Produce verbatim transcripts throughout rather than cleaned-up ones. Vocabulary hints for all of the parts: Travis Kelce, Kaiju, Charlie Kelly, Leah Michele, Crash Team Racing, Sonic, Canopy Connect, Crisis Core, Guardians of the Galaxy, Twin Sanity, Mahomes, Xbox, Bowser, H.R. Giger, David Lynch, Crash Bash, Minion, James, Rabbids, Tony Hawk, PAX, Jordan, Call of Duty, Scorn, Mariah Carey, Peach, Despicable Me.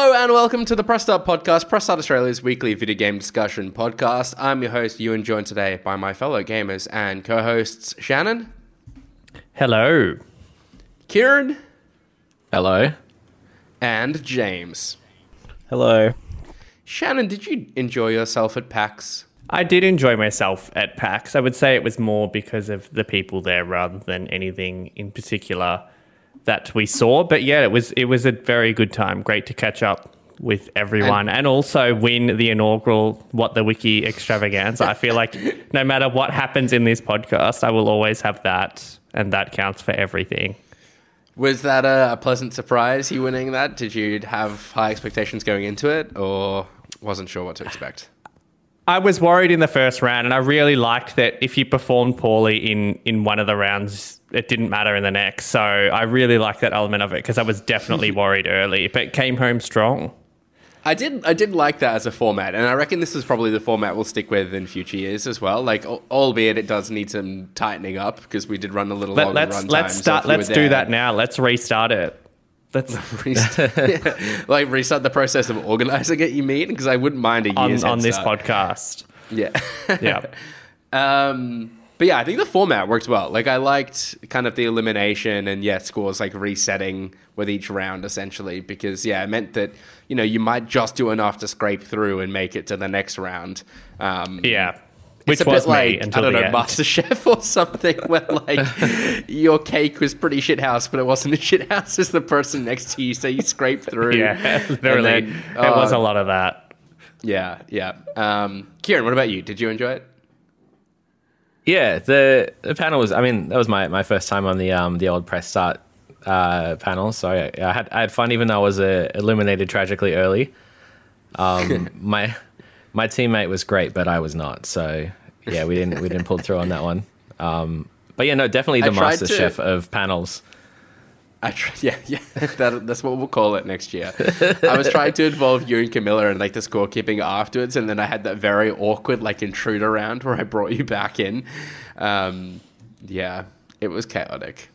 Hello and welcome to the Press Start Podcast, Press Start Australia's weekly video game discussion podcast. I'm your host, Ewan, joined today by my fellow gamers and co-hosts, Shannon. Hello. Kieran. Hello. And James. Hello. Shannon, did you enjoy yourself at PAX? I did enjoy myself at PAX. I would say it was more because of the people there rather than anything in particular that we saw, but yeah, it was it was a very good time. Great to catch up with everyone and, and also win the inaugural What The Wiki extravaganza. I feel like no matter what happens in this podcast, I will always have that, and that counts for everything. Was that a, a pleasant surprise, you winning that? Did you have high expectations going into it, or wasn't sure what to expect? I was worried in the first round, and I really liked that if you performed poorly in, in one of the rounds, it didn't matter in the next. So I really liked that element of it because I was definitely worried early, but came home strong. I did I did like that as a format, and I reckon this is probably the format we'll stick with in future years as well. Like, albeit it does need some tightening up because we did run a little Let, long let's, run let's time. Start, so let's do there, that now. Let's restart it. That's yeah. Like restart the process of organizing it, you mean? Because I wouldn't mind a year's on, on this podcast. Yeah. Yeah. Um, but yeah, I think the format worked well. Like I liked kind of the elimination and yeah, scores like resetting with each round essentially, because yeah, it meant that, you know, you might just do enough to scrape through and make it to the next round. Um, yeah. It's Which a was bit like, I don't know, end. MasterChef or something, where like your cake was pretty shithouse, but it wasn't as shithouse as the person next to you, so you scraped through. Yeah, literally. Then, oh, it was a lot of that. Yeah, yeah. Um, Kieran, what about you? Did you enjoy it? Yeah, the, the panel was, I mean, that was my, my first time on the um, the old Press Start uh, panel, so I, I, had, I had fun, even though I was uh, eliminated tragically early. Um, my... My teammate was great, but I was not. So yeah, we didn't we didn't pull through on that one. Um, but yeah, no, definitely the MasterChef of panels. I tr- yeah, yeah, that, that's what we'll call it next year. I was trying to involve you and Camilla in like the scorekeeping afterwards, and then I had that very awkward like intruder round where I brought you back in. Um, yeah, it was chaotic.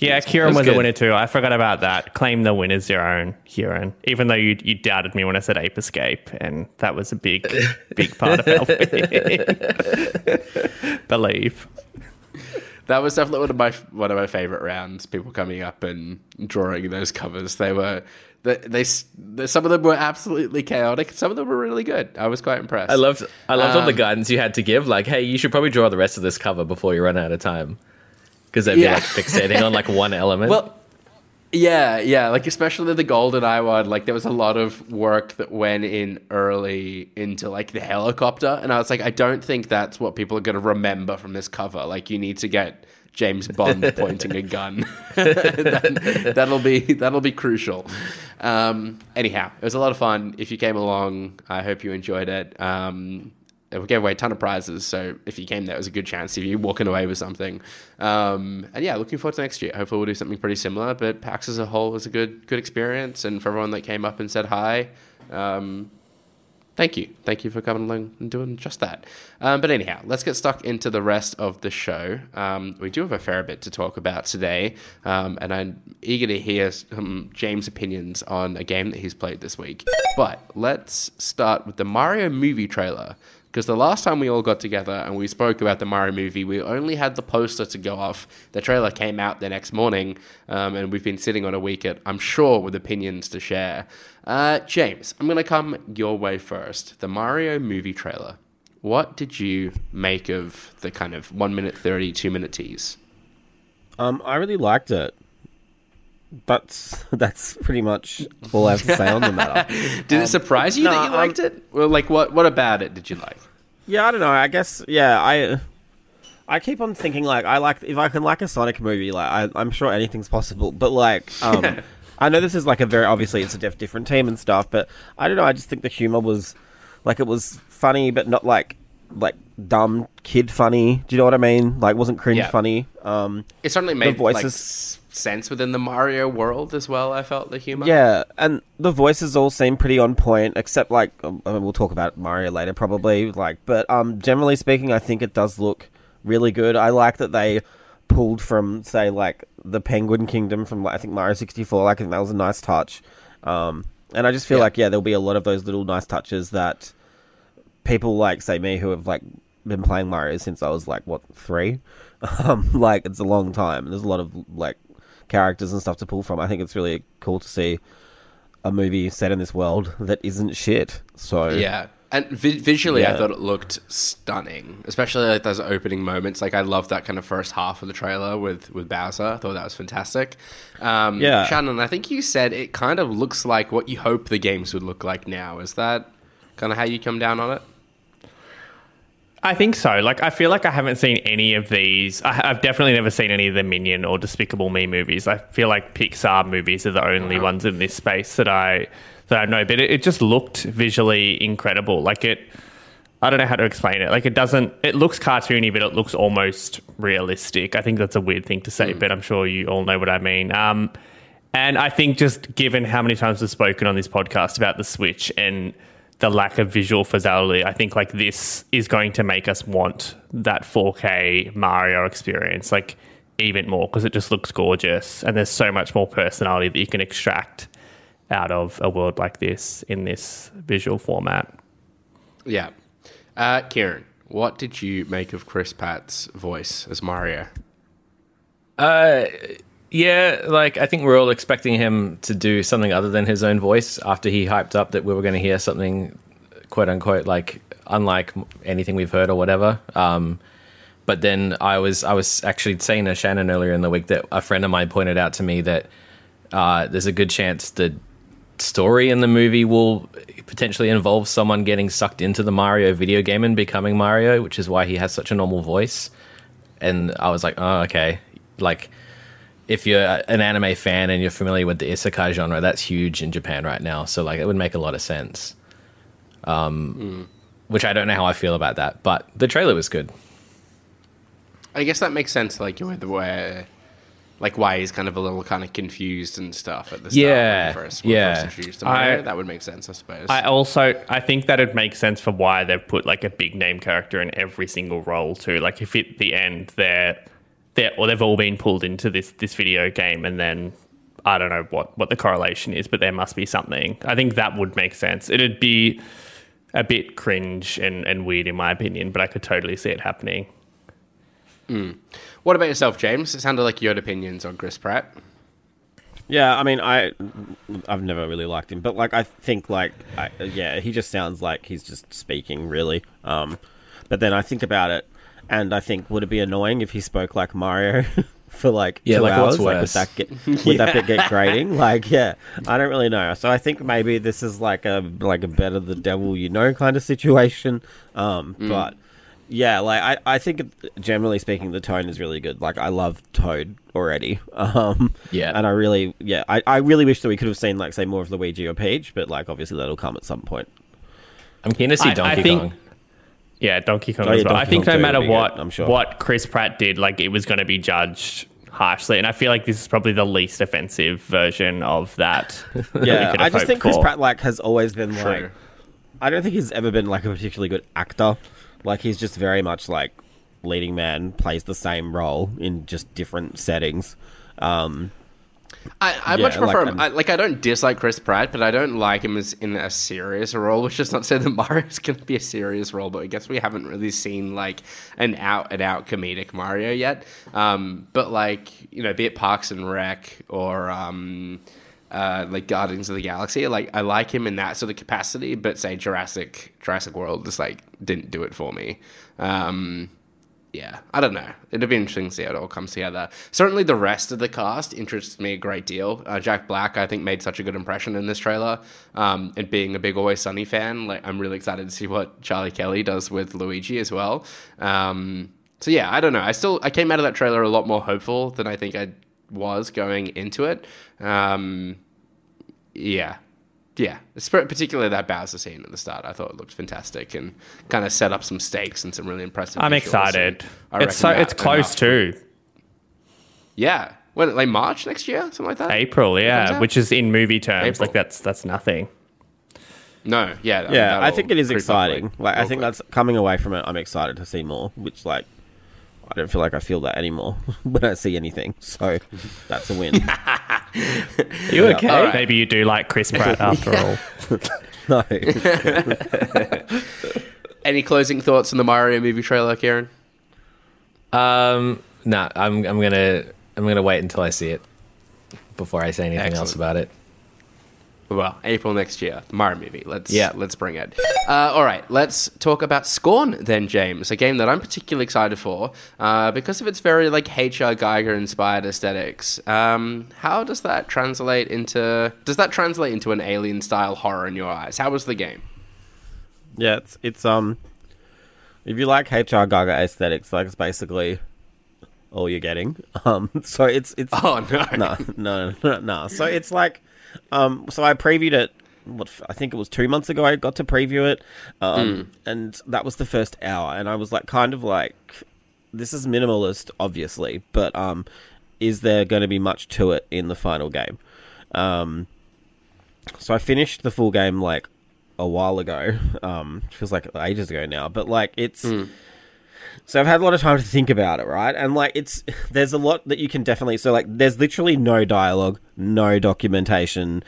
Yeah, Kieran was, was a winner too. I forgot about that. Claim the winner's your own, Kieran. Even though you you doubted me when I said Ape Escape, and that was a big, big part of helping. Believe. That was definitely one of my one of my favorite rounds. People coming up and drawing those covers. They were they, they, they some of them were absolutely chaotic. Some of them were really good. I was quite impressed. I loved I loved um, all the guidance you had to give. Like, hey, you should probably draw the rest of this cover before you run out of time. Because they'd yeah. be like fixating on like one element. Well, yeah, yeah. Like especially the GoldenEye one. Like there was a lot of work that went in early into like the helicopter, and I was like, I don't think that's what people are going to remember from this cover. Like you need to get James Bond pointing a gun. that, that'll be that'll be crucial. Um, anyhow, it was a lot of fun. If you came along, I hope you enjoyed it. Um, We gave away a ton of prizes, so if you came, that was a good chance if you're walking away with something. Um, and yeah, looking forward to next year. Hopefully we'll do something pretty similar, but PAX as a whole was a good good experience, and for everyone that came up and said hi, um, thank you. Thank you for coming along and doing just that. Um, but anyhow, let's get stuck into the rest of the show. Um, we do have a fair bit to talk about today, um, and I'm eager to hear um, James' opinions on a game that he's played this week. But let's start with the Mario movie trailer. Because the last time we all got together and we spoke about the Mario movie, we only had the poster to go off. The trailer came out the next morning, um, and we've been sitting on a weekend, I'm sure, with opinions to share. Uh, James, I'm going to come your way first. The Mario movie trailer. What did you make of the kind of one minute thirty, two minute tease? Um, I really liked it. That's that's pretty much all I have to say on the matter. Did um, it surprise you no, that you liked um, it? Well, like what what about it did you like? Yeah, I don't know. I guess yeah. I I keep on thinking like I like if I can like a Sonic movie, like I, I'm sure anything's possible. But like um, yeah. I know this is like a very obviously it's a diff, different team and stuff. But I don't know. I just think the humor was like it was funny, but not like like dumb kid funny. Do you know what I mean? Like wasn't cringe yeah. funny. Um, it certainly made the voices. Like, s- sense within the Mario world as well. I felt the humor yeah and the voices all seem pretty on point, except like um, I mean, we'll talk about Mario later probably, like but um generally speaking I think it does look really good. I like that they pulled from say like the Penguin Kingdom from I think Mario sixty-four. I think that was a nice touch. um And I just feel yeah. like, yeah, there'll be a lot of those little nice touches that people like, say me, who have like been playing Mario since I was like, what, three? Um, like, it's a long time. There's a lot of like characters and stuff to pull from. I think it's really cool to see a movie set in this world that isn't shit. So yeah. And vi- visually, yeah. I thought it looked stunning, especially like those opening moments. Like, I love that kind of first half of the trailer with, with Bowser. I thought that was fantastic. Um, yeah. Shannon, I think you said it kind of looks like what you hope the games would look like now. Is that kind of how you come down on it? I think so. Like, I feel like I haven't seen any of these. I, I've definitely never seen any of the Minion or Despicable Me movies. I feel like Pixar movies are the only uh-huh. ones in this space that I... that I know, but it, it just looked visually incredible. Like, it, I don't know how to explain it. Like, it doesn't, it looks cartoony, but it looks almost realistic. I think that's a weird thing to say, mm. but I'm sure you all know what I mean. Um, and I think just given how many times we've spoken on this podcast about the Switch and the lack of visual fidelity, I think like this is going to make us want that four K Mario experience, like even more, because it just looks gorgeous. And there's so much more personality that you can extract out of a world like this in this visual format. Yeah. Uh, Kieran, what did you make of Chris Pratt's voice as Mario? Uh, yeah, like, I think we're all expecting him to do something other than his own voice after he hyped up that we were going to hear something, quote unquote, like, unlike anything we've heard or whatever. Um, but then I was, I was actually saying to Shannon earlier in the week that a friend of mine pointed out to me that uh, there's a good chance that story in the movie will potentially involve someone getting sucked into the Mario video game and becoming Mario, which is why he has such a normal voice. And I was like, oh, okay. Like, if you're an anime fan and you're familiar with the isekai genre, that's huge in Japan right now. So, like, it would make a lot of sense. Um, mm. Which I don't know how I feel about that, but the trailer was good. I guess that makes sense, like, you know, the way... Like, why he's kind of a little kind of confused and stuff at the start. Yeah, when first, when yeah. First introduced him. I, that would make sense, I suppose. I also, I think that it makes sense for why they've put, like, a big name character in every single role, too. Like, if at the end they're, they're or they've all been pulled into this, this video game, and then I don't know what, what the correlation is, but there must be something. I think that would make sense. It'd be a bit cringe and, and weird, in my opinion, but I could totally see it happening. Mm. What about yourself, James? It sounded like you had opinions on Chris Pratt. Yeah, I mean, I, I've never really liked him, but, like, I think, like, I, yeah, he just sounds like he's just speaking, really. Um, but then I think about it, and I think, would it be annoying if he spoke like Mario for, like, yeah, two like, hours? What's worse? Like, would that get, would yeah. that bit get grating? Like, yeah, I don't really know. So I think maybe this is, like, a like a better the devil you know kind of situation, um, mm. but... Yeah, like, I, I think, generally speaking, the tone is really good. Like, I love Toad already. Um, yeah. And I really, yeah, I, I really wish that we could have seen, like, say, more of Luigi or Peach, but, like, obviously that'll come at some point. I'm keen to see I, Donkey I think, Kong. Yeah, Donkey Kong oh, yeah, as well. Donkey I think Kong no matter what, good, I'm sure. what Chris Pratt did, like, it was going to be judged harshly, and I feel like this is probably the least offensive version of that. yeah, that I just think for. Chris Pratt, like, has always been, True. like, I don't think he's ever been, like, a particularly good actor. Like, he's just very much, like, leading man, plays the same role in just different settings. Um, I, I yeah, much prefer like, him. I, like, I don't dislike Chris Pratt, but I don't like him as in a serious role, which is not saying that Mario's going to be a serious role, but I guess we haven't really seen, like, an out-and-out comedic Mario yet. Um, but, like, you know, be it Parks and Rec or... Um, Uh, like Guardians of the Galaxy, like I like him in that sort of capacity, but say Jurassic Jurassic World just like didn't do it for me. Um, yeah, I don't know. It'd be interesting to see how it all comes together. Certainly, the rest of the cast interests me a great deal. Uh, Jack Black, I think, made such a good impression in this trailer. Um, and being a big Always Sunny fan, like I'm really excited to see what Charlie Kelly does with Luigi as well. Um, so yeah, I don't know. I still I came out of that trailer a lot more hopeful than I think I. was going into it. Um, yeah. Yeah. Particularly that Bowser scene at the start. I thought it looked fantastic and kind of set up some stakes and some really impressive I'm excited. It's so it's close too. Yeah. When, like March next year? Something like that? April, yeah. Which is in movie terms. April. Like that's that's nothing. No. Yeah. I yeah. I think it is exciting. Like, like I think that's coming away from it. I'm excited to see more, which like I don't feel like I feel that anymore when I see anything. So that's a win. Are you okay? Right. Maybe you do like Chris Pratt after all. No. Any closing thoughts on the Mario movie trailer, Kieran? Um, no, I'm I'm gonna I'm gonna wait until I see it before I say anything Excellent. else about it. Well, April next year, the Mario movie. Let's yeah. let's bring it. Uh, all right, let's talk about Scorn then, James. A game that I'm particularly excited for uh, because of its very like H R. Giger inspired aesthetics. Um, how does that translate into? Does that translate into an alien style horror in your eyes? How was the game? Yeah, it's it's um, if you like H R. Giger aesthetics, like it's basically all you're getting. Um, so it's it's oh no no no no, no. So it's like. Um, so I previewed it, what, I think it was two months ago I got to preview it, um, mm. and that was the first hour, and I was like, kind of like, this is minimalist, obviously, but um, is there going to be much to it in the final game? Um, so I finished the full game, like, a while ago, um, feels like ages ago now, but like, it's... Mm. So I've had a lot of time to think about it, right? And, like, it's... There's a lot that you can definitely... So, like, there's literally no dialogue, no documentation,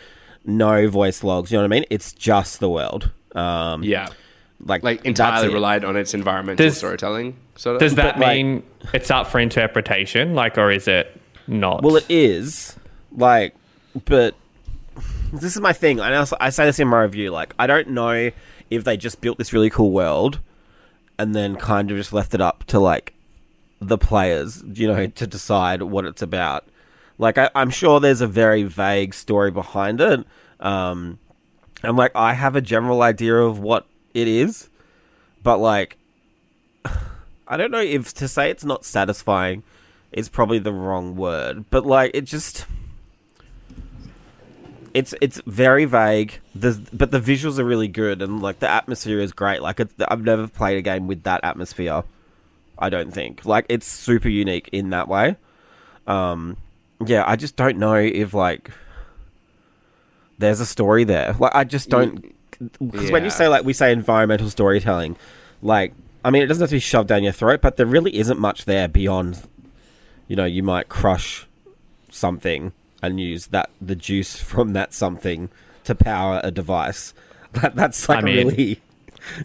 no voice logs, you know what I mean? It's just the world. Um, yeah. Like, like entirely relied on its environmental does, storytelling. Sort of. Does that but, mean like, it's up for interpretation? Like, or is it not? Well, it is. Like, but... This is my thing. I, know, I say this in my review. Like, I don't know if they just built this really cool world... and then kind of just left it up to, like, the players, you know, to decide what it's about. Like, I, I'm sure there's a very vague story behind it. Um, and, like, I have a general idea of what it is. But, like, I don't know if to say it's not satisfying is probably the wrong word. But, like, it just... It's it's very vague, the, but the visuals are really good, and like the atmosphere is great. Like it's, I've never played a game with that atmosphere. I don't think like it's super unique in that way. Um, yeah, I just don't know if like there's a story there. Like I just don't because yeah. when you say like we say environmental storytelling, like I mean it doesn't have to be shoved down your throat, but there really isn't much there beyond. You know, you might crush something. And use that the juice from that something to power a device. That that's like I mean. really,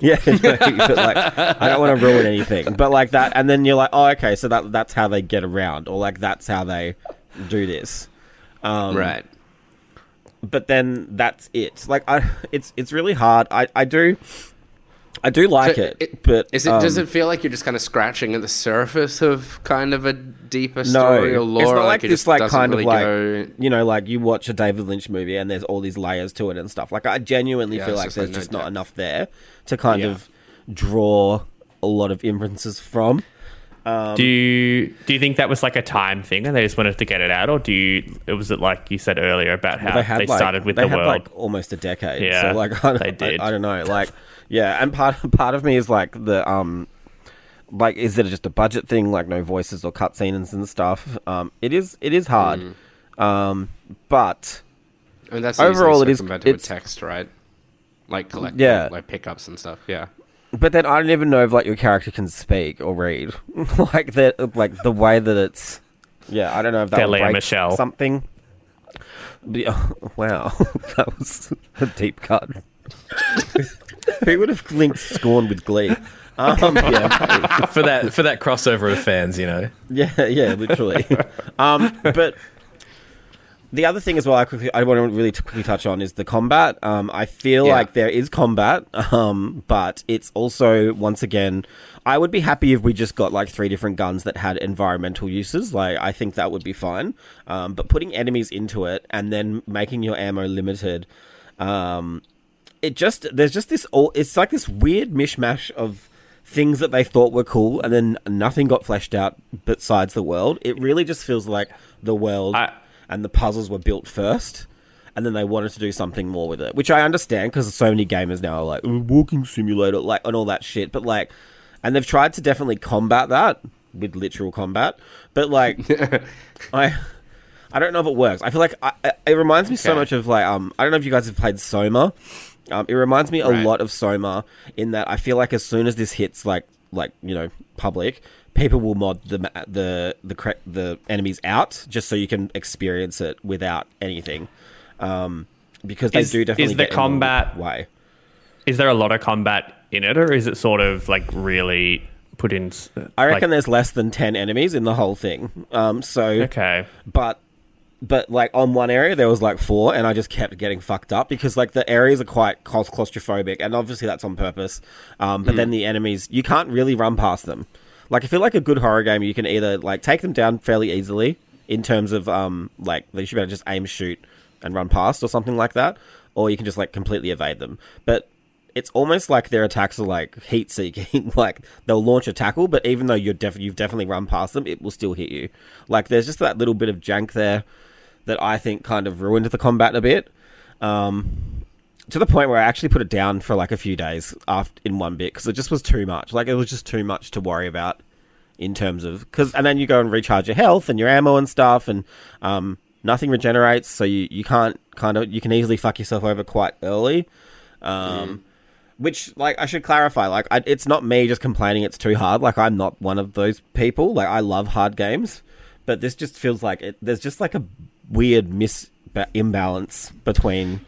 yeah. No, but like, I don't want to ruin anything, but like that, and then you're like, oh, okay, so that that's how they get around, or like that's how they do this, um, right? But then that's it. Like, I, it's it's really hard. I, I do, I do like so it, it, but is it? Um, does it feel like you're just kind of scratching at the surface of kind of a? Deeper story no, or lore. It's not like, like this, like, kind really of like, go... you know, like you watch a David Lynch movie and there's all these layers to it and stuff. Like, I genuinely yeah, feel like there's like just no not depth. enough there to kind yeah. of draw a lot of inferences from. Um, do you do you think that was like a time thing and they just wanted to get it out, or do you? It was it like you said earlier about how they, had they like, started with they the had world like almost a decade. Yeah, so like I don't, they did. I, I don't know. Like, yeah, and part part of me is like the um. Like, is it just a budget thing? Like, no voices or cutscenes and stuff. Um, it is, it is hard, mm. um, but I mean, that's overall it is compared to text, right? Like, collect, yeah. like pickups and stuff, yeah. But then I don't even know if like your character can speak or read, like that, like the way that it's. Yeah, I don't know if that break Michelle. something. Yeah, wow, that was a deep cut. Who would have linked Scorn with Glee? Um, yeah, for that for that crossover of fans, you know. Yeah, yeah, literally. Um, but the other thing as well, I quickly I want to really quickly touch on is the combat. Um, I feel yeah. like there is combat, um, but it's also once again, I would be happy if we just got like three different guns that had environmental uses. Like I think that would be fine. Um, but putting enemies into it and then making your ammo limited, um, it just there's just this all. It's like this weird mishmash of. Things that they thought were cool, and then nothing got fleshed out besides the world. It really just feels like the world I, and the puzzles were built first, and then they wanted to do something more with it, which I understand because so many gamers now are like, oh, walking simulator, like, and all that shit. But like, and they've tried to definitely combat that with literal combat, but like, I, I don't know if it works. I feel like I, it reminds me okay. so much of like, um, I don't know if you guys have played Soma. Um, it reminds me a right. lot of Soma in that I feel like as soon as this hits, like, like you know, public, people will mod the the the the enemies out just so you can experience it without anything, um, because they is, do definitely. Is the combat way? Is there a lot of combat in it, or is it sort of like really put in? I reckon like, there's less than ten enemies in the whole thing. Um, so okay, but. But, like, on one area, there was, like, four, and I just kept getting fucked up because, like, the areas are quite claustrophobic, and obviously that's on purpose. Um, but mm. then the enemies, you can't really run past them. Like, I feel like a good horror game, you can either, like, take them down fairly easily in terms of, um, like, they should be able to just aim, shoot, and run past or something like that, or you can just, like, completely evade them. But it's almost like their attacks are, like, heat-seeking. Like, they'll launch a tackle, but even though you're def- you've definitely run past them, it will still hit you. Like, there's just that little bit of jank there that I think kind of ruined the combat a bit, um, to the point where I actually put it down for like a few days after in one bit because it just was too much. Like it was just too much to worry about in terms of because, and then you go and recharge your health and your ammo and stuff, and um, nothing regenerates, so you, you can't kind of you can easily fuck yourself over quite early. Um, mm. Which like I should clarify, like I, it's not me just complaining it's too hard. Like I'm not one of those people. Like I love hard games, but this just feels like it, there's just like a weird mis- imbalance between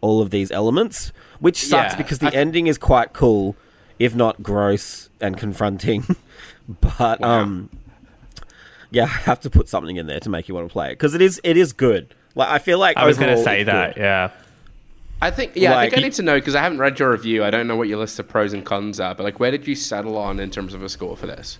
all of these elements, which sucks yeah, because the I... ending is quite cool, if not gross and confronting. But wow. um, yeah, I have to put something in there to make you want to play it because it is it is good. Like I feel like I was going to say that. Good. Yeah, I think yeah, like, I think I need to know because I haven't read your review. I don't know what your list of pros and cons are, but like, where did you settle on in terms of a score for this?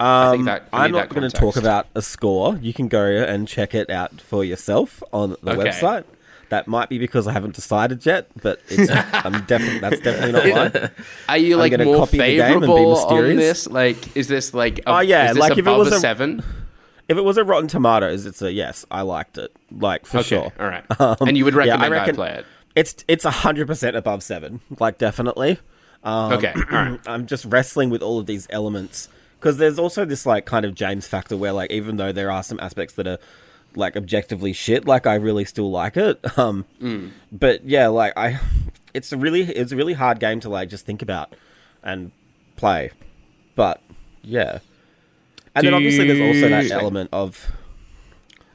Um, I think that, I I'm not going to talk about a score. You can go and check it out for yourself on the okay. website. That might be because I haven't decided yet, but it's, I'm definitely that's definitely not mine. Are you like more favourable on this? Like, is this like a, oh yeah, is this like above if it was a, a seven? If it was a Rotten Tomatoes, it's a yes. I liked it, like for okay, sure. All right, um, and you would recommend yeah, I, reckon I play it? It's it's a hundred percent above seven, like definitely. Um, okay, all right. I'm just wrestling with all of these elements. Because there's also this, like, kind of James factor where, like, even though there are some aspects that are, like, objectively shit, like, I really still like it. Um, mm. But, yeah, like, I... It's a really it's a really hard game to, like, just think about and play. But, yeah. And Do then, obviously, there's also that element of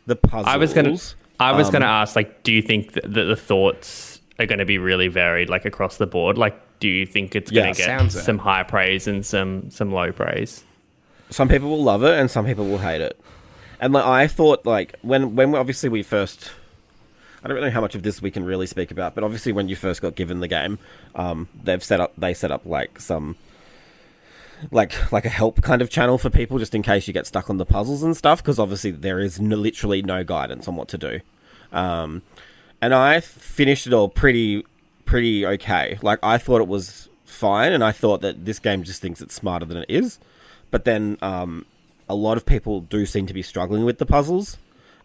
the puzzles. I was going to I was um, going to ask, like, do you think that the thoughts are going to be really varied, like, across the board? Like, do you think it's going to yeah, get some it. high praise and some, some low praise? Some people will love it, and some people will hate it. And like, I thought, like, when when obviously we first... I don't know how much of this we can really speak about, but obviously when you first got given the game, um, they've set up, they set up, like, some... Like, like a help kind of channel for people, just in case you get stuck on the puzzles and stuff, because obviously there is no, literally no guidance on what to do. Um, and I finished it all pretty, pretty okay. Like, I thought it was fine, and I thought that this game just thinks it's smarter than it is. But then um, a lot of people do seem to be struggling with the puzzles.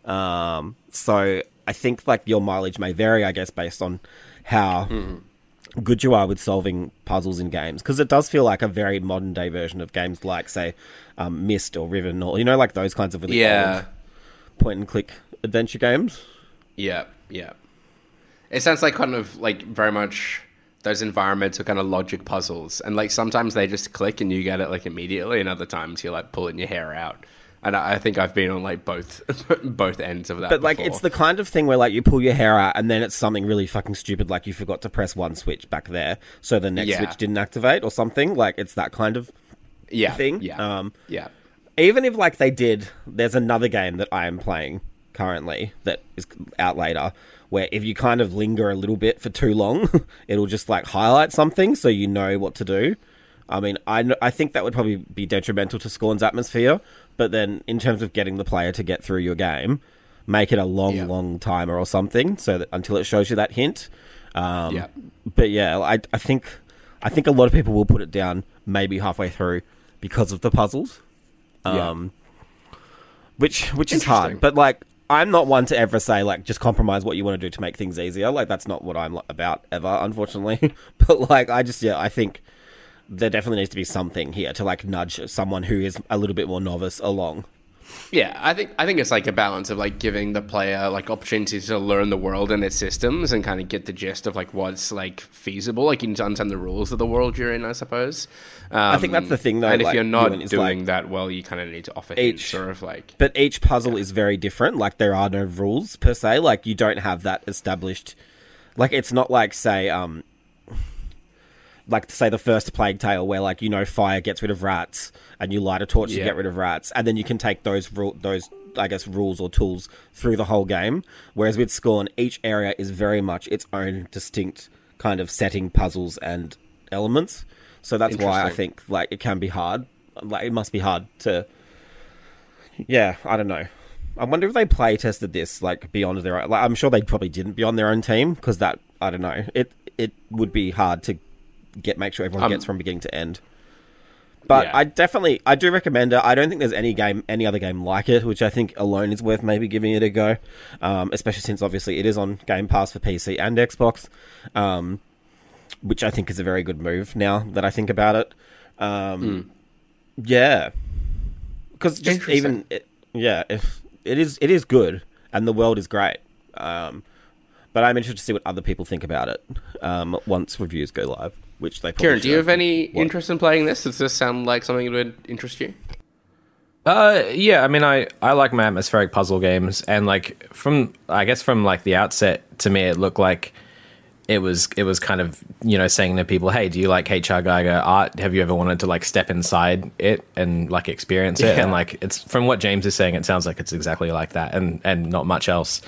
Um, so I think like your mileage may vary, I guess, based on how mm. good you are with solving puzzles in games. Because it does feel like a very modern day version of games like, say, um, Myst or Riven or, you know, like those kinds of really yeah. point and click adventure games. Yeah, yeah. It sounds like kind of like very much... those environments are kind of logic puzzles, and like sometimes they just click and you get it like immediately, and other times you're like pulling your hair out. And I think I've been on like both both ends of that. But before. Like it's the kind of thing where like you pull your hair out, and then it's something really fucking stupid, like you forgot to press one switch back there, so the next yeah. switch didn't activate or something. Like it's that kind of yeah thing. Yeah, um, yeah. Even if like they did, there's another game that I am playing currently that is out later, where if you kind of linger a little bit for too long, it'll just like highlight something so you know what to do. I mean, I, kn- I think that would probably be detrimental to Scorn's atmosphere, but then in terms of getting the player to get through your game, make it a long, yeah. long timer or something so that until it shows you that hint. Um, yeah. But yeah, I, I think I think a lot of people will put it down maybe halfway through because of the puzzles, um, yeah. which which is hard. But like, I'm not one to ever say, like, just compromise what you want to do to make things easier. Like, that's not what I'm about ever, unfortunately. But, like, I just, yeah, I think there definitely needs to be something here to, like, nudge someone who is a little bit more novice along. Yeah, I think I think it's like a balance of like giving the player like opportunities to learn the world and its systems and kind of get the gist of like what's like feasible. Like you need to understand the rules of the world you're in, I suppose. Um, I think that's the thing, though. And like, if you're not doing like, that well, you kind of need to offer each sort of like. But each puzzle yeah. is very different. Like there are no rules per se. Like you don't have that established. Like it's not like say um, like say the first Plague Tale where like you know fire gets rid of rats. And you light a torch yeah. to get rid of rats, and then you can take those ru- those I guess rules or tools through the whole game. Whereas with Scorn, each area is very much its own distinct kind of setting, puzzles, and elements. So that's why I think like it can be hard. Like it must be hard to. Yeah, I don't know. I wonder if they play tested this like beyond their own. Like, I'm sure they probably didn't beyond their own team because that I don't know. It it would be hard to get make sure everyone um, gets from beginning to end. But yeah. I definitely, I do recommend it. I don't think there's any game, any other game like it, which I think alone is worth maybe giving it a go. Um, especially since obviously it is on Game Pass for P C and Xbox, um, which I think is a very good move now that I think about it. Um, mm. Yeah, because just even it, yeah, if it is, it is good, and the world is great. Um, but I'm interested to see what other people think about it um, once reviews go live. Which they Kieran, do you have any what? interest in playing this? Does this sound like something that would interest you? Uh, yeah, I mean, I, I like my atmospheric puzzle games, and like from I guess from like the outset, to me, it looked like it was it was kind of you know saying to people, hey, do you like H R. Giger art? Have you ever wanted to like step inside it and like experience it? Yeah. And like it's from what James is saying, it sounds like it's exactly like that, and and not much else.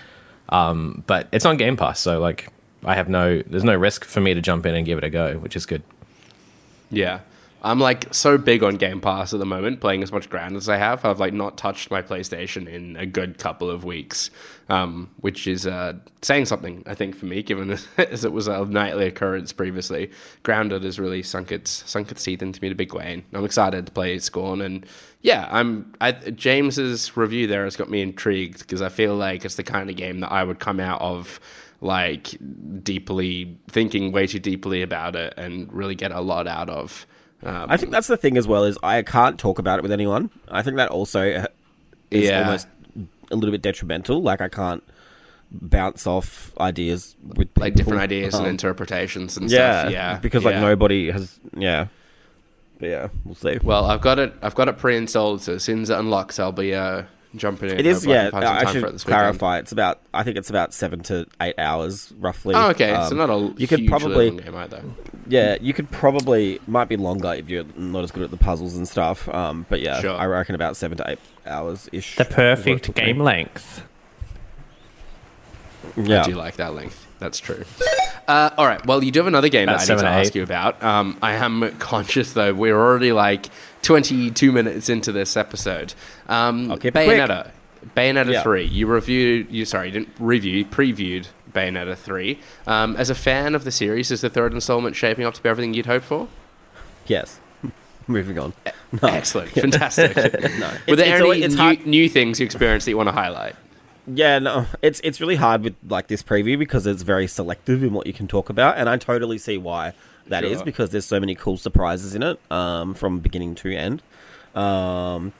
Um, but it's on Game Pass, so like. I have no, there's no risk for me to jump in and give it a go, which is good. Yeah. I'm like so big on Game Pass at the moment, playing as much ground as I have. I've like not touched my PlayStation in a good couple of weeks, um, which is uh, saying something, I think, for me, given this, as it was a nightly occurrence previously. Grounded has really sunk its sunk its teeth into me in a big way, and I'm excited to play Scorn. And yeah, I'm I, James's review there has got me intrigued because I feel like it's the kind of game that I would come out of like deeply thinking way too deeply about it and really get a lot out of. Um, I think that's the thing as well is I can't talk about it with anyone. I think that also is yeah. almost a little bit detrimental. Like I can't bounce off ideas with people. Like different ideas um, and interpretations and yeah, stuff. Yeah, because like yeah. nobody has. Yeah, but yeah, we'll see. Well, I've got it. I've got it pre-installed, so as soon as it unlocks, I'll be. Uh, Jumping in, it is, yeah. I should clarify. It's about, I think it's about seven to eight hours, roughly. Oh, okay. Um, so not a you could probably, long game either. Yeah, you could probably might be longer if you're not as good at the puzzles and stuff. Um, but yeah, sure. I reckon about seven to eight hours ish. The perfect game length. Yeah. I do like that length. That's true. Uh, all right. Well, you do have another game about that I need to ask you about. Um, I am conscious though. We're already like. twenty-two minutes into this episode. Um, okay, Bayonetta. Quick. Bayonetta yeah. three. You reviewed... You, sorry, you didn't review. You previewed Bayonetta three. Um, as a fan of the series, is the third installment shaping up to be everything you'd hoped for? Yes. Moving on. No. Excellent. Fantastic. no. Were there it's, any it's new, new things you experienced that you want to highlight? Yeah, no. It's it's really hard with like this preview because it's very selective in what you can talk about, and I totally see why. That sure. is because there's so many cool surprises in it um, from beginning to end. Um,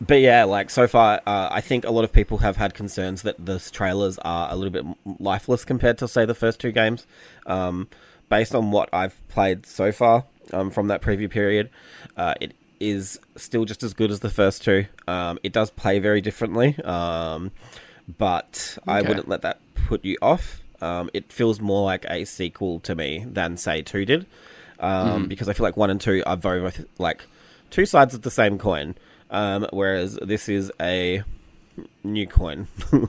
but yeah, like so far, uh, I think a lot of people have had concerns that the trailers are a little bit lifeless compared to, say, the first two games. Um, based on what I've played so far um, from that preview period, uh, it is still just as good as the first two. Um, it does play very differently, um, but okay. I wouldn't let that put you off. Um, it feels more like a sequel to me than, say, two did. Um, mm. Because I feel like one and two are very much, like, two sides of the same coin. Um, whereas this is a new coin. um,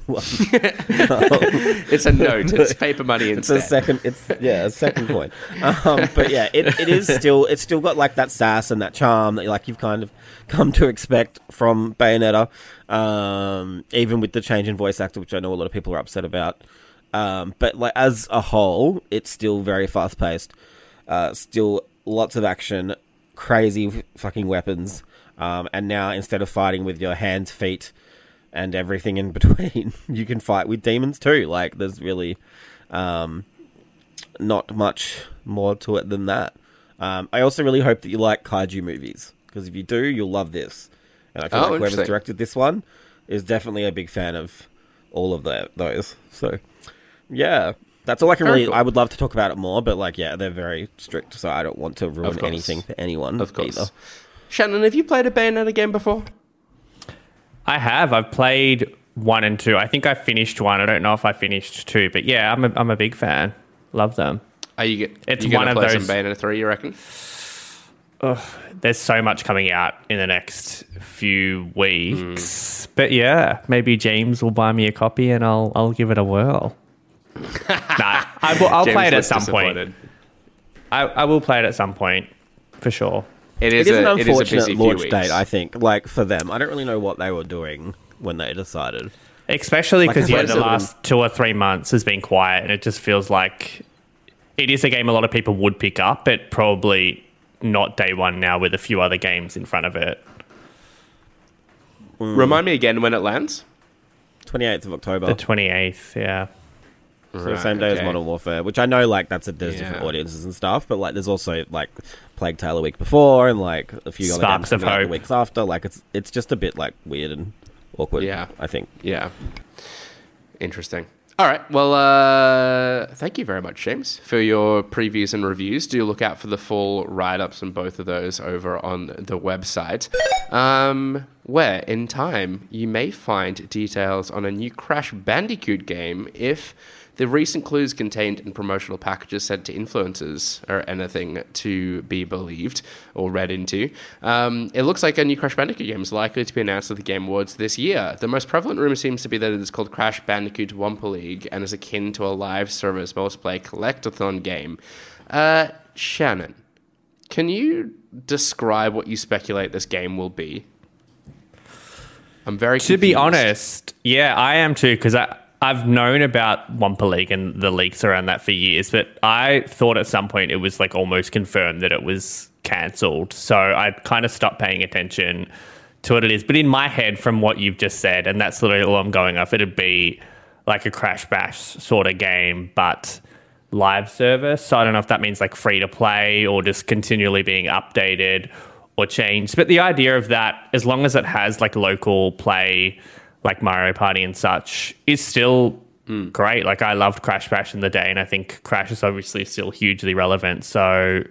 it's a note. It's paper money instead. It's a second, it's, yeah, a second coin. Um, but, yeah, it, it is still, it's still got, like, that sass and that charm that, like, you've kind of come to expect from Bayonetta. Um, even with the change in voice actor, which I know a lot of people are upset about. Um, but like as a whole, it's still very fast paced, uh, still lots of action, crazy fucking weapons, um, and now instead of fighting with your hands, feet, and everything in between, you can fight with demons too. Like there's really um, not much more to it than that. Um, I also really hope that you like kaiju movies because if you do, you'll love this. And I feel oh, like whoever's directed this one is definitely a big fan of all of the, those. So, yeah. That's all I can really... Cool. I would love to talk about it more, but, like, yeah, they're very strict, so I don't want to ruin anything for anyone. Of course. Either. Shannon, have you played a Bayonetta game before? I have. I've played one and two. I think I finished one. I don't know if I finished two, but, yeah, I'm a, I'm a big fan. Love them. Are you, it's are you one of those... going to play some Bayonetta three, you reckon? Oh, there's so much coming out in the next few weeks. Mm. But, yeah, maybe James will buy me a copy and I'll I'll give it a whirl. nah, I will, I'll James play it at some point. I, I will play it at some point, for sure. It is, it is a, an unfortunate is a busy launch date, I think. Like for them, I don't really know what they were doing when they decided. Especially because like, yeah, the last two or three months has been quiet, and it just feels like it is a game a lot of people would pick up, but probably not day one now with a few other games in front of it. Mm. Remind me again when it lands. twenty-eighth of October. The twenty-eighth, yeah. So right, same day okay. as Modern Warfare, which I know, like, that's a, there's yeah. different audiences and stuff, but, like, there's also, like, Plague Tale a week before and, like, a few Sparks other games like, the weeks after. Like, it's it's just a bit, like, weird and awkward, yeah. I think. Yeah. Interesting. All right. Well, uh, thank you very much, James, for your previews and reviews. Do look out for the full write-ups on both of those over on the website, um, where, in time, you may find details on a new Crash Bandicoot game if... the recent clues contained in promotional packages sent to influencers are anything to be believed or read into. Um, it looks like a new Crash Bandicoot game is likely to be announced at the Game Awards this year. The most prevalent rumor seems to be that it is called Crash Bandicoot Wumper League and is akin to a live service multiplayer collectathon game. Uh, Shannon, can you describe what you speculate this game will be? I'm very confused. To be honest, yeah, I am too, because I... I've known about Wumper League and the leaks around that for years, but I thought at some point it was like almost confirmed that it was cancelled. So I kind of stopped paying attention to what it is. But in my head, from what you've just said, and that's literally all I'm going off, it'd be like a Crash Bash sort of game, but live service. So I don't know if that means like free to play or just continually being updated or changed. But the idea of that, as long as it has like local play, like Mario Party and such, is still mm. great. Like, I loved Crash Bash in the day, and I think Crash is obviously still hugely relevant. So,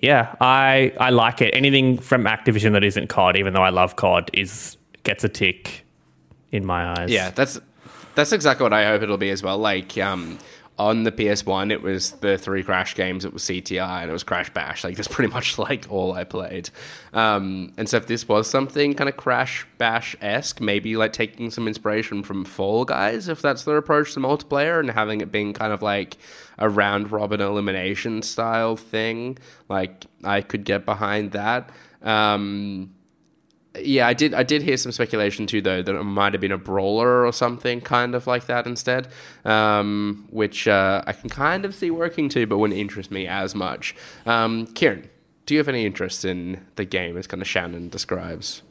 yeah, I I like it. Anything from Activision that isn't C O D, even though I love C O D, is gets a tick in my eyes. Yeah, that's that's exactly what I hope it'll be as well. Like, um, on the P S one, it was the three Crash games, it was C T I, and it was Crash Bash. Like, that's pretty much, like, all I played. Um, and so if this was something kind of Crash Bash-esque, maybe, like, taking some inspiration from Fall Guys, if that's their approach to multiplayer, and having it being kind of, like, a round-robin elimination-style thing, like, I could get behind that. Um... Yeah, I did I did hear some speculation too, though, that it might have been a brawler or something kind of like that instead, um, which uh, I can kind of see working too, but wouldn't interest me as much. Um, Kieran, do you have any interest in the game as kind of Shannon describes?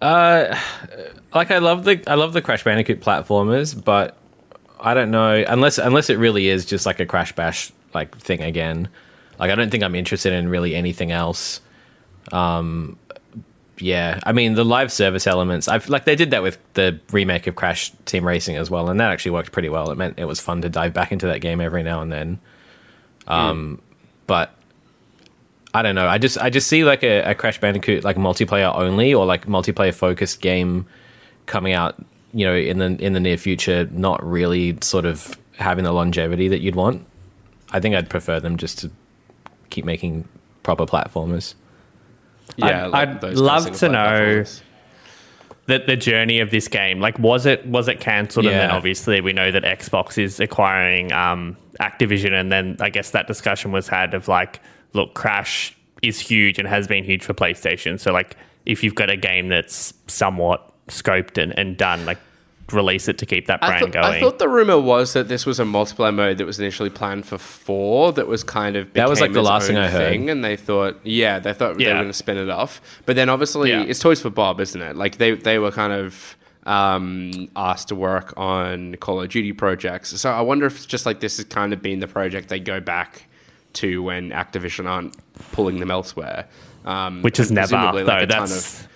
Uh, like I love the I love the Crash Bandicoot platformers, but I don't know, unless unless it really is just like a Crash Bash like thing again. Like, I don't think I'm interested in really anything else. Um... Yeah, I mean, the live service elements, I've like they did that with the remake of Crash Team Racing as well, and that actually worked pretty well. It meant it was fun to dive back into that game every now and then. Um, mm. But I don't know. I just I just see like a, a Crash Bandicoot like multiplayer only or like multiplayer focused game coming out, you know, in the in the near future, not really sort of having the longevity that you'd want. I think I'd prefer them just to keep making proper platformers. Yeah, I'd, like I'd those love to know that the journey of this game. Like, was it was it cancelled? Yeah. And then obviously we know that Xbox is acquiring um, Activision, and then I guess that discussion was had of like, look, Crash is huge and has been huge for PlayStation. So like, if you've got a game that's somewhat scoped and, and done, like, release it to keep that brand I th- going. I thought the rumor was that this was a multiplayer mode that was initially planned for four that was kind of became that was like the last thing I heard thing, and they thought yeah they thought yeah. they were going to spin it off, but then obviously yeah. it's Toys for Bob, isn't it? Like they they were kind of um asked to work on Call of Duty projects, so I wonder if it's just like this has kind of been the project they go back to when Activision aren't pulling them elsewhere, um which is never though like a that's ton of,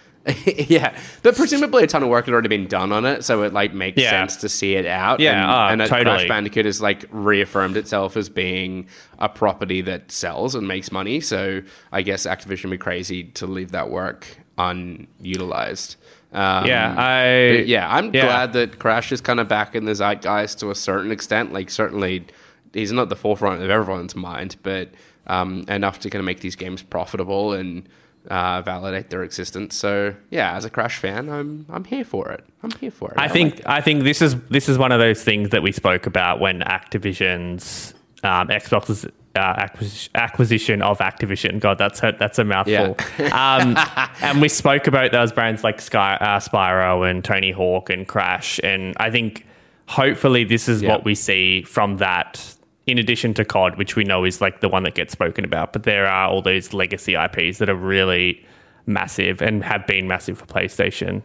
Yeah, but presumably a ton of work had already been done on it, so it like makes yeah. sense to see it out. Yeah, and, uh, and totally. Crash Bandicoot has like reaffirmed itself as being a property that sells and makes money. So I guess Activision would be crazy to leave that work unutilized. Um, yeah, I yeah, I'm yeah. glad that Crash is kind of back in the zeitgeist to a certain extent. Like certainly, he's not the forefront of everyone's mind, but um, enough to kind of make these games profitable and. Uh, validate their existence. So yeah, as a Crash fan, I'm I'm here for it. I'm here for it. I, I think like I think this is this is one of those things that we spoke about when Activision's um, Xbox's uh, acquis- acquisition of Activision. God, that's a, that's a mouthful. Yeah. um, and we spoke about those brands like Sky, uh, Spyro and Tony Hawk and Crash. And I think hopefully this is yeah. what we see from that. In addition to C O D, which we know is like the one that gets spoken about, but there are all those legacy I Ps that are really massive and have been massive for PlayStation,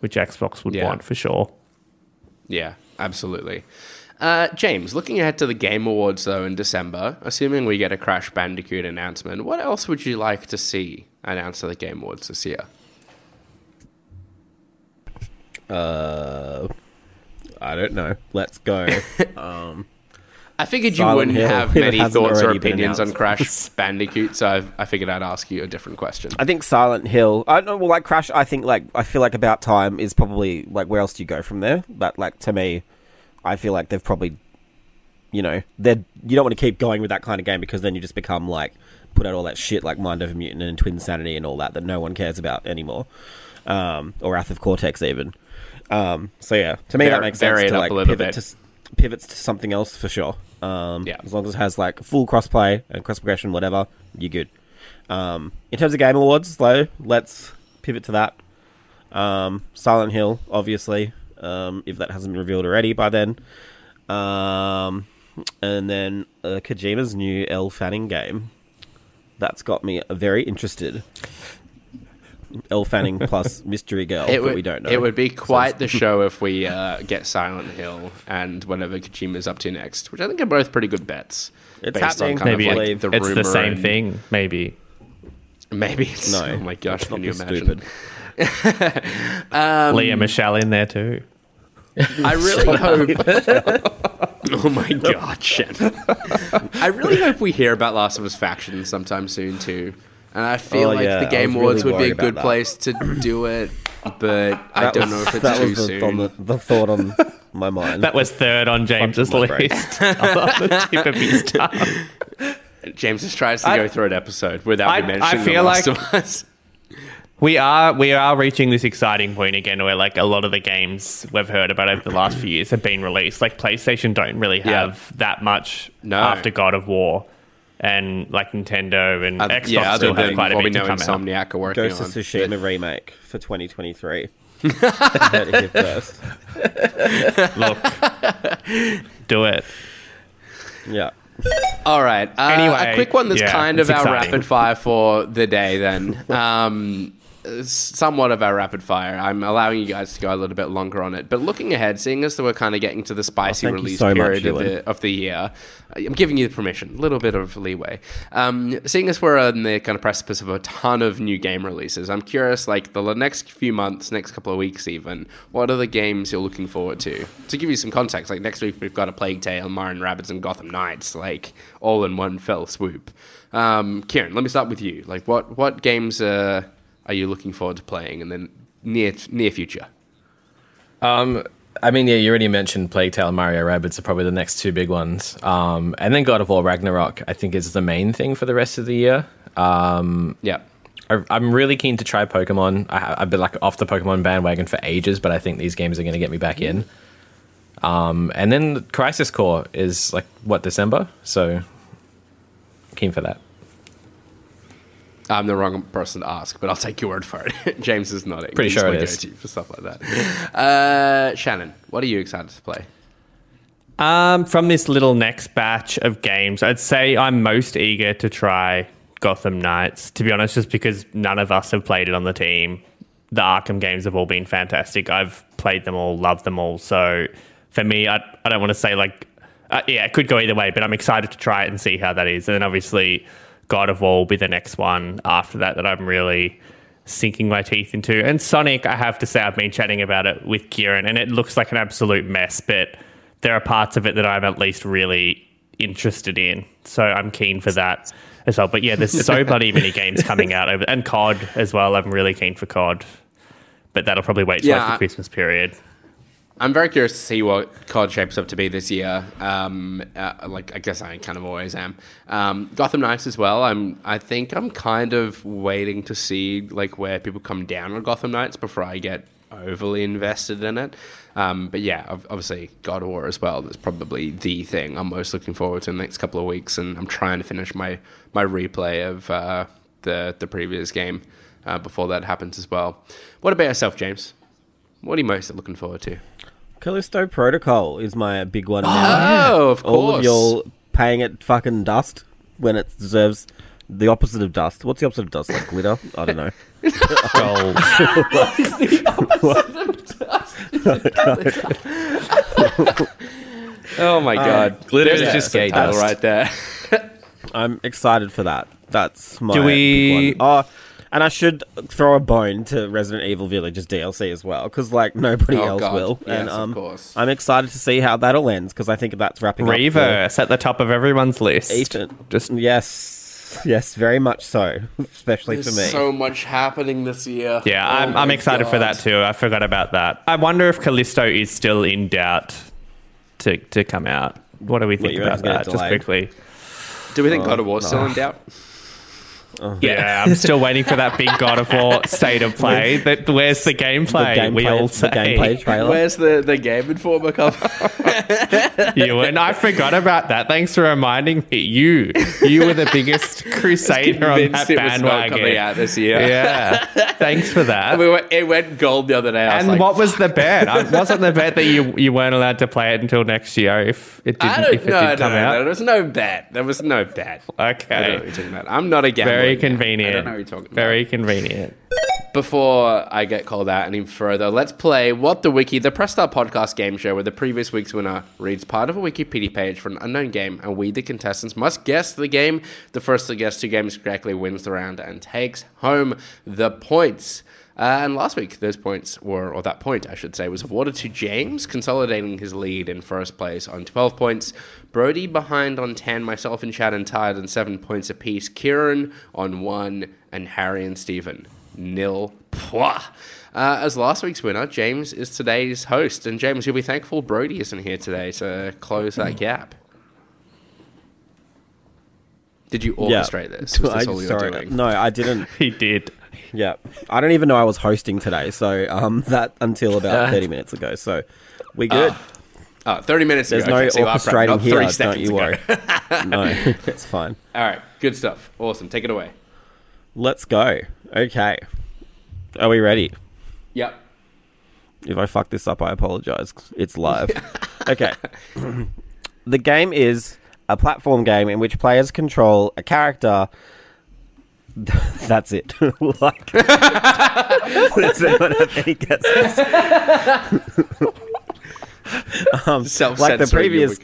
which Xbox would yeah. want for sure. Yeah, absolutely. Uh, James, looking ahead to the Game Awards though in December, assuming we get a Crash Bandicoot announcement, what else would you like to see announced at the Game Awards this year? Uh, I don't know. Let's go. um... I figured you Silent wouldn't Hill. have many thoughts or opinions on Crash Bandicoot, so I've, I figured I'd ask you a different question. I think Silent Hill... I don't know, well, like, Crash, I think, like, I feel like About Time is probably... Like, where else do you go from there? But, like, to me, I feel like they've probably... You know, they're... You don't want to keep going with that kind of game because then you just become, like... Put out all that shit like Mind Over Mutant and Twin Sanity and all that that no one cares about anymore. Um, or Wrath of Cortex, even. Um, so, yeah. To me, Bar- that makes sense to, like, pivot bit. to... pivots to something else for sure. Um, yeah. As long as it has like full crossplay and cross progression, whatever, you're good. Um, in terms of Game Awards, though, let's pivot to that. Um, Silent Hill, obviously, um, if that hasn't been revealed already by then. Um, and then uh, Kojima's new Elle Fanning game. That's got me very interested. Elle Fanning plus Mystery Girl that we don't know. It would be quite so the show if we uh, get Silent Hill and whatever Kojima's up to next, which I think are both pretty good bets. It's happening. Maybe of, like, the it's the same and... thing. Maybe. Maybe it's... No, oh my gosh, can you imagine? um, Leah Michele in there too. I really hope... Oh my god, shit. I really hope we hear about Last of Us Faction sometime soon too. And I feel oh, like yeah. the Game Awards really would be a good place to do it, but I don't was, know if it's that too was the, soon. On the, the thought on my mind. That was third on James's list. On the tip of his tongue. James just tries to I, go through an episode without I, me mentioning I feel the last like of us. We are we are reaching this exciting point again, where like a lot of the games we've heard about over the last few years have been released. Like PlayStation don't really have yeah. that much no. after God of War. And like Nintendo and uh, Xbox yeah, still have quite a bit to come Insomniac out. Are working Ghost of Tsushima but... remake for twenty twenty-three. Heard it here first. Look, do it. Yeah. All right. Uh, anyway, a quick one that's yeah, kind of our exciting. rapid fire for the day. Then, um, somewhat of our rapid fire. I'm allowing you guys to go a little bit longer on it, but looking ahead, seeing as that we're kind of getting to the spicy oh, release so period much, of, the, of the year, I'm giving you the permission, a little bit of leeway. Um, seeing as we're on the kind of precipice of a ton of new game releases, I'm curious, like the next few months, next couple of weeks even, what are the games you're looking forward to? To give you some context, like next week we've got a Plague Tale, Mario and Rabbids and Gotham Knights, like all in one fell swoop. Um, Kieran, let me start with you. Like what, what games are... Are you looking forward to playing in the near near future? Um, I mean, yeah, you already mentioned Plague Tale and Mario Rabbids are probably the next two big ones. Um, and then God of War Ragnarok, I think, is the main thing for the rest of the year. Um, yeah. I, I'm really keen to try Pokemon. I, I've been like off the Pokemon bandwagon for ages, but I think these games are going to get me back in. Um, and then Crisis Core is like, what, December? So keen for that. I'm the wrong person to ask, but I'll take your word for it. James is nodding. Pretty He's sure it is. For stuff like that. Uh, Shannon, what are you excited to play? Um, from this little next batch of games, I'd say I'm most eager to try Gotham Knights, to be honest, just because none of us have played it on the team. The Arkham games have all been fantastic. I've played them all, loved them all. So for me, I, I don't want to say like... Uh, yeah, it could go either way, but I'm excited to try it and see how that is. And then obviously... God of War will be the next one after that that I'm really sinking my teeth into. And Sonic, I have to say, I've been chatting about it with Kieran, and it looks like an absolute mess, but there are parts of it that I'm at least really interested in. So I'm keen for that as well. But yeah, there's so bloody many games coming out, over, and C O D as well. I'm really keen for C O D, but that'll probably wait till yeah, like the I- Christmas period. I'm very curious to see what C O D shapes up to be this year. Um, uh, like, I guess I kind of always am. Um, Gotham Knights as well. I'm. I think I'm kind of waiting to see like where people come down on Gotham Knights before I get overly invested in it. Um, but yeah, obviously God of War as well. That's probably the thing I'm most looking forward to in the next couple of weeks. And I'm trying to finish my my replay of uh, the the previous game uh, before that happens as well. What about yourself, James? What are you most looking forward to? Callisto Protocol is my big one. Oh, now. Oh, of course. All of y'all paying it fucking dust when it deserves the opposite of dust. What's the opposite of dust? Like glitter? I don't know. Gold. What's the opposite of dust? Oh, my God. Um, glitter is just gay dust right there. I'm excited for that. That's my Do we... big one. Oh, and I should throw a bone to Resident Evil Village's D L C as well, because, like, nobody oh, else God. will. Yes, and um, of course. I'm excited to see how that'll end, because I think that's wrapping Reverse, up. Reverse, at the top of everyone's list. Ethan. Just Yes, yes, very much so, especially There's for me. There's so much happening this year. Yeah, oh I'm, I'm excited God. for that, too. I forgot about that. I wonder if Callisto is still in doubt to, to come out. What do we think well, about that, just quickly? Do we think oh, God of War's no. still in doubt? Oh, yeah, yes. I'm still waiting for that big God of War state of play. That where's the gameplay? The gameplay we all say. The gameplay trailer. Where's the, the Game Informer cover? You and I forgot about that. Thanks for reminding me. You, you were the biggest crusader on that bandwagon coming out this year. Yeah, thanks for that. We went, it went gold the other day. I and was like, what was the bet? I wasn't the bet that you you weren't allowed to play it until next year if it didn't. I don't, if it no, did no, come no, out. No, there was no bet. There was no bet. Okay, I don't know what you're talking about. I'm not a gambler. Very Very convenient. I don't know what you're talking about. Very convenient. Before I get called out any further, let's play What The Wiki, the Press Start Podcast game show where the previous week's winner reads part of a Wikipedia page for an unknown game, and we, the contestants, must guess the game. The first to guess two games correctly wins the round and takes home the points. Uh, and last week, those points were, or that point, I should say, was awarded to James, consolidating his lead in first place on twelve points. Brody behind on ten, myself and Chad and Tide on seven points apiece, Kieran on one, and Harry and Stephen nil. Pwah! Uh, as last week's winner, James is today's host. And James, you'll be thankful Brody isn't here today to close that gap. Did you orchestrate yeah. this? Was this I, all you sorry, were doing? No, I didn't. He did. Yeah, I don't even know I was hosting today, so um, that until about thirty minutes ago, so we good. Uh, oh, thirty minutes There's ago. There's no okay, orchestrating so here, don't you ago. worry. No, it's fine. All right, good stuff. Awesome, take it away. Let's go. Okay. Are we ready? Yep. If I fuck this up, I apologize. It's live. Okay. The game is a platform game in which players control a character... That's it. Like, does anyone have any guesses? um, like the previous,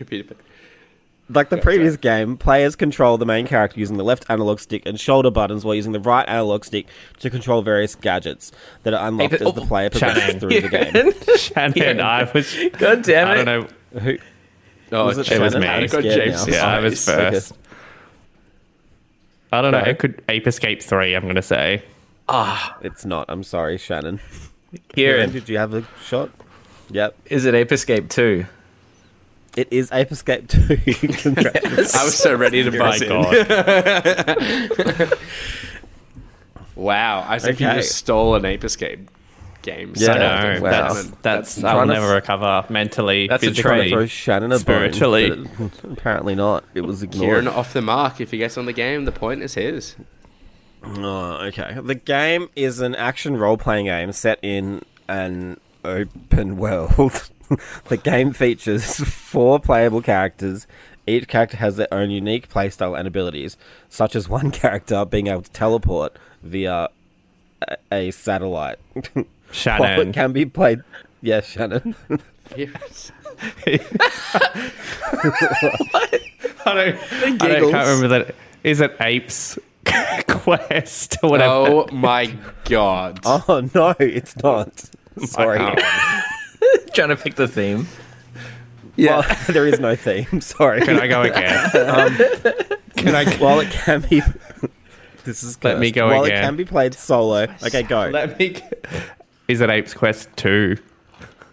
like the yeah, previous sorry. game, players control the main character using the left analog stick and shoulder buttons, while using the right analog stick to control various gadgets that are unlocked hey, but, as oh, the player progresses through the game. Shannon, Kieran. I was. God damn it! I don't know who. Oh, was it, it was me. I got James. Yeah, I was first. Okay. I don't no. know. It could Ape Escape three, I'm going to say. Ah, oh, it's not. I'm sorry, Shannon. Kieran, did you have a shot? Yep. Is it Ape Escape two? It is Ape Escape two. Yes. I was so ready to buzz in. Wow. I think okay. you just stole an Ape Escape game. Yeah, so no, wow. that's, that's, that's I'll never to, recover mentally, that's physically, throw Shannon a spiritually. Bone, it, apparently not. It was ignored. Kieran off the mark. If he gets on the game, the point is his. Oh, okay. The game is an action role-playing game set in an open world. The game features four playable characters. Each character has their own unique playstyle and abilities, such as one character being able to teleport via a, a satellite. Shannon. While it can be played... Yes, Shannon. Yes. I don't... I, don't I can't remember that. Is it Apes quest or whatever. Oh my god. Oh no, it's not. Sorry. Trying to pick the theme. Yeah, well, there is no theme. Sorry. Can I go again? Um, can I? While it can be, this is cursed. Let me go while again. While it can be played solo. Okay, go. Let me. Go. Is it Apes Quest two?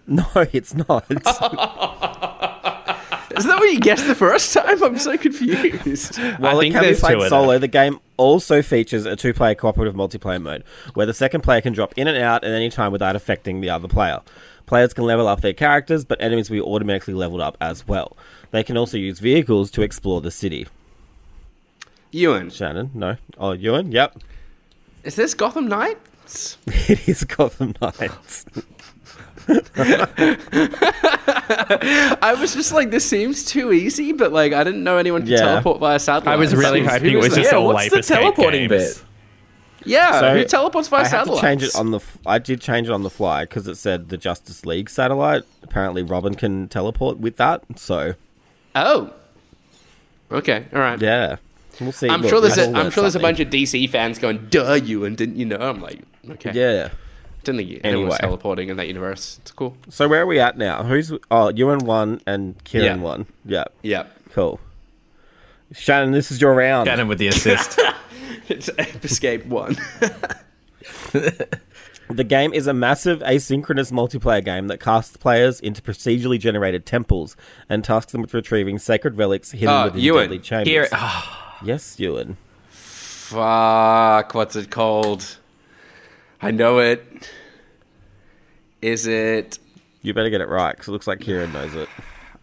No, it's not. Is that what you guessed the first time? I'm so confused. While I think it can be played solo, the game also features a two-player cooperative multiplayer mode, where the second player can drop in and out at any time without affecting the other player. Players can level up their characters, but enemies will be automatically leveled up as well. They can also use vehicles to explore the city. Ewan. Shannon, no. Oh, Ewan, yep. Is this Gotham Knights? It is Gotham Knights. I was just like, this seems too easy, but like, I didn't know anyone could yeah. teleport via satellite. I was really hoping it was just yeah, all what's the teleporting games? Bit? Yeah, so who teleports via satellite? I change it on the. F- I did change it on the fly because it said the Justice League satellite. Apparently, Robin can teleport with that. So, oh, okay, all right, yeah, we'll see. I'm Look, sure there's. A, I'm sure something. There's a bunch of D C fans going, "Duh, you and didn't you know?" I'm like, okay, yeah. Didn't think anyway. Anyone was teleporting in that universe. It's cool. So where are we at now? Who's? Oh, Ewan won and Kieran yeah. won. Yeah, yeah, cool. Shannon, this is your round. Shannon with the assist. It's Escape one. The game is a massive asynchronous multiplayer game that casts players into procedurally generated temples and tasks them with retrieving sacred relics hidden oh, within Ewan. Deadly chambers. Here, oh. Yes, Ewan. Fuck, what's it called? I know it. Is it... You better get it right, because it looks like Kieran knows it.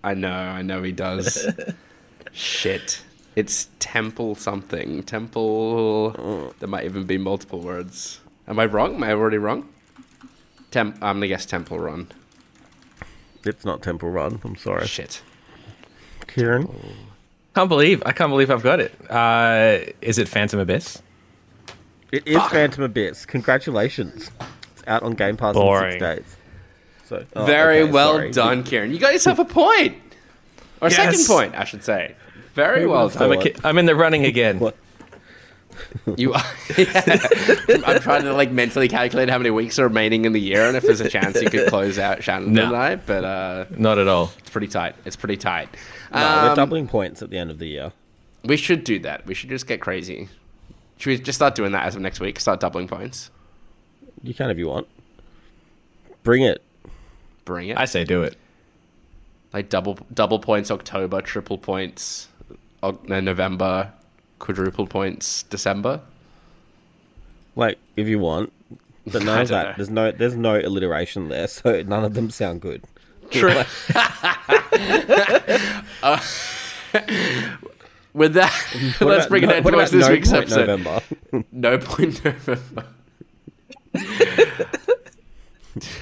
I know, I know he does. Shit. It's temple something. Temple... Oh. There might even be multiple words. Am I wrong? Am I already wrong? Tem- I'm going to guess Temple Run. It's not Temple Run. I'm sorry. Shit. Kieran? Temple. Can't believe. I can't believe I've got it. Uh, is it Phantom Abyss? It is Fuck. Phantom Abyss. Congratulations. It's out on Game Pass Boring. in six days. So, oh, Very okay, well sorry. done, Kieran. You got yourself a point. Or a yes. second point, I should say. Very Who well done. I'm, ki- I'm in the running again. What? You are. Yeah. I'm trying to like mentally calculate how many weeks are remaining in the year and if there's a chance you could close out Shannon no. tonight, but uh, not at all. It's pretty tight. It's pretty tight. No, um, we're doubling points at the end of the year. We should do that. We should just get crazy. Should we just start doing that as of next week? Start doubling points. You can if you want. Bring it. Bring it. I say do it. Like double double points October, triple points. November, quadruple points December. Like if you want, but none of that. Know. There's no there's no alliteration there, so none of them sound good. True. uh, with that, what let's about, bring it no, down to watch this no week's episode. November? No point November.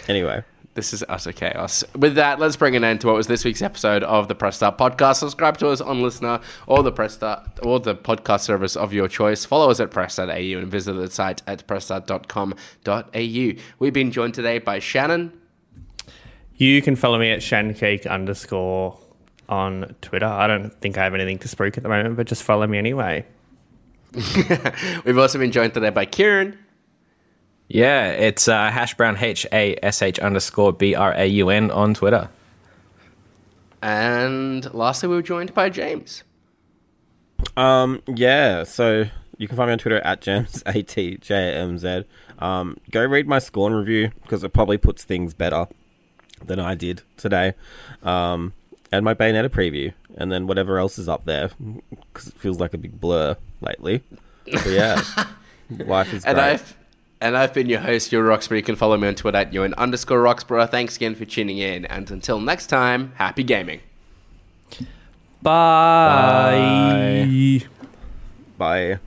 Anyway. This is utter chaos. With that, let's bring an end to what was this week's episode of the Press Start Podcast. Subscribe to us on Listener or the Press Start or the podcast service of your choice. Follow us at press start dot a u and visit the site at press start dot com dot a u. We've been joined today by Shannon. You can follow me at shankeek underscore on Twitter. I don't think I have anything to speak at the moment, but just follow me anyway. We've also been joined today by Kieran. Yeah, it's uh, hashbrown, H A S H underscore B R A U N on Twitter. And lastly, we were joined by James. Um, yeah, so you can find me on Twitter at James, A T J A M Z. Um, go read my Scorn review, because it probably puts things better than I did today. Um, and my Bayonetta preview, and then whatever else is up there, because it feels like a big blur lately. But yeah, life is great. And I've... And I've been your host, your Roxborough. You can follow me on Twitter at Ewan underscore Roxborough. Thanks again for tuning in. And until next time, happy gaming. Bye. Bye. Bye.